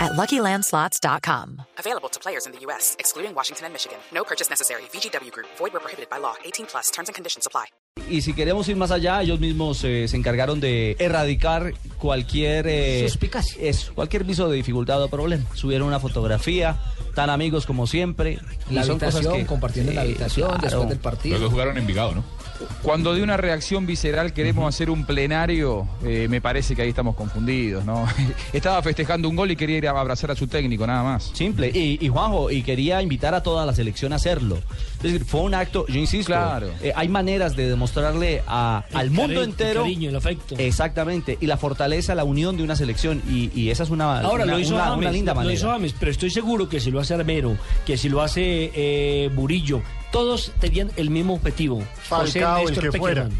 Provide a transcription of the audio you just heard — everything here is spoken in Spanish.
at LuckyLandSlots.com. Available to players in the U.S., excluding Washington and Michigan. No purchase necessary. VGW Group. Void where prohibited by law. 18+. Terms and conditions apply. Y si queremos ir más allá, ellos mismos se encargaron de erradicar cualquier suspicacia. Eso, cualquier viso de dificultad o problema. Subieron una fotografía, tan amigos como siempre. La habitación, cosas que, compartiendo en la habitación, claro, después del partido. Los dos jugaron en Vigado, ¿no? Cuando de una reacción visceral queremos hacer un plenario, me parece que ahí estamos confundidos, ¿no? Estaba festejando un gol y quería ir a abrazar a su técnico, nada más. Simple. Y Juanjo, y quería invitar a toda la selección a hacerlo. Es decir, fue un acto, yo insisto, claro. Hay maneras de demostrarle al mundo entero el cariño, el afecto. Exactamente. Y la fortaleza, la unión de una selección. Y esa es una linda manera. Lo hizo James, pero estoy seguro que si lo hace Armero, que si lo hace Murillo, todos tenían el mismo objetivo. Falcao, el que fuera.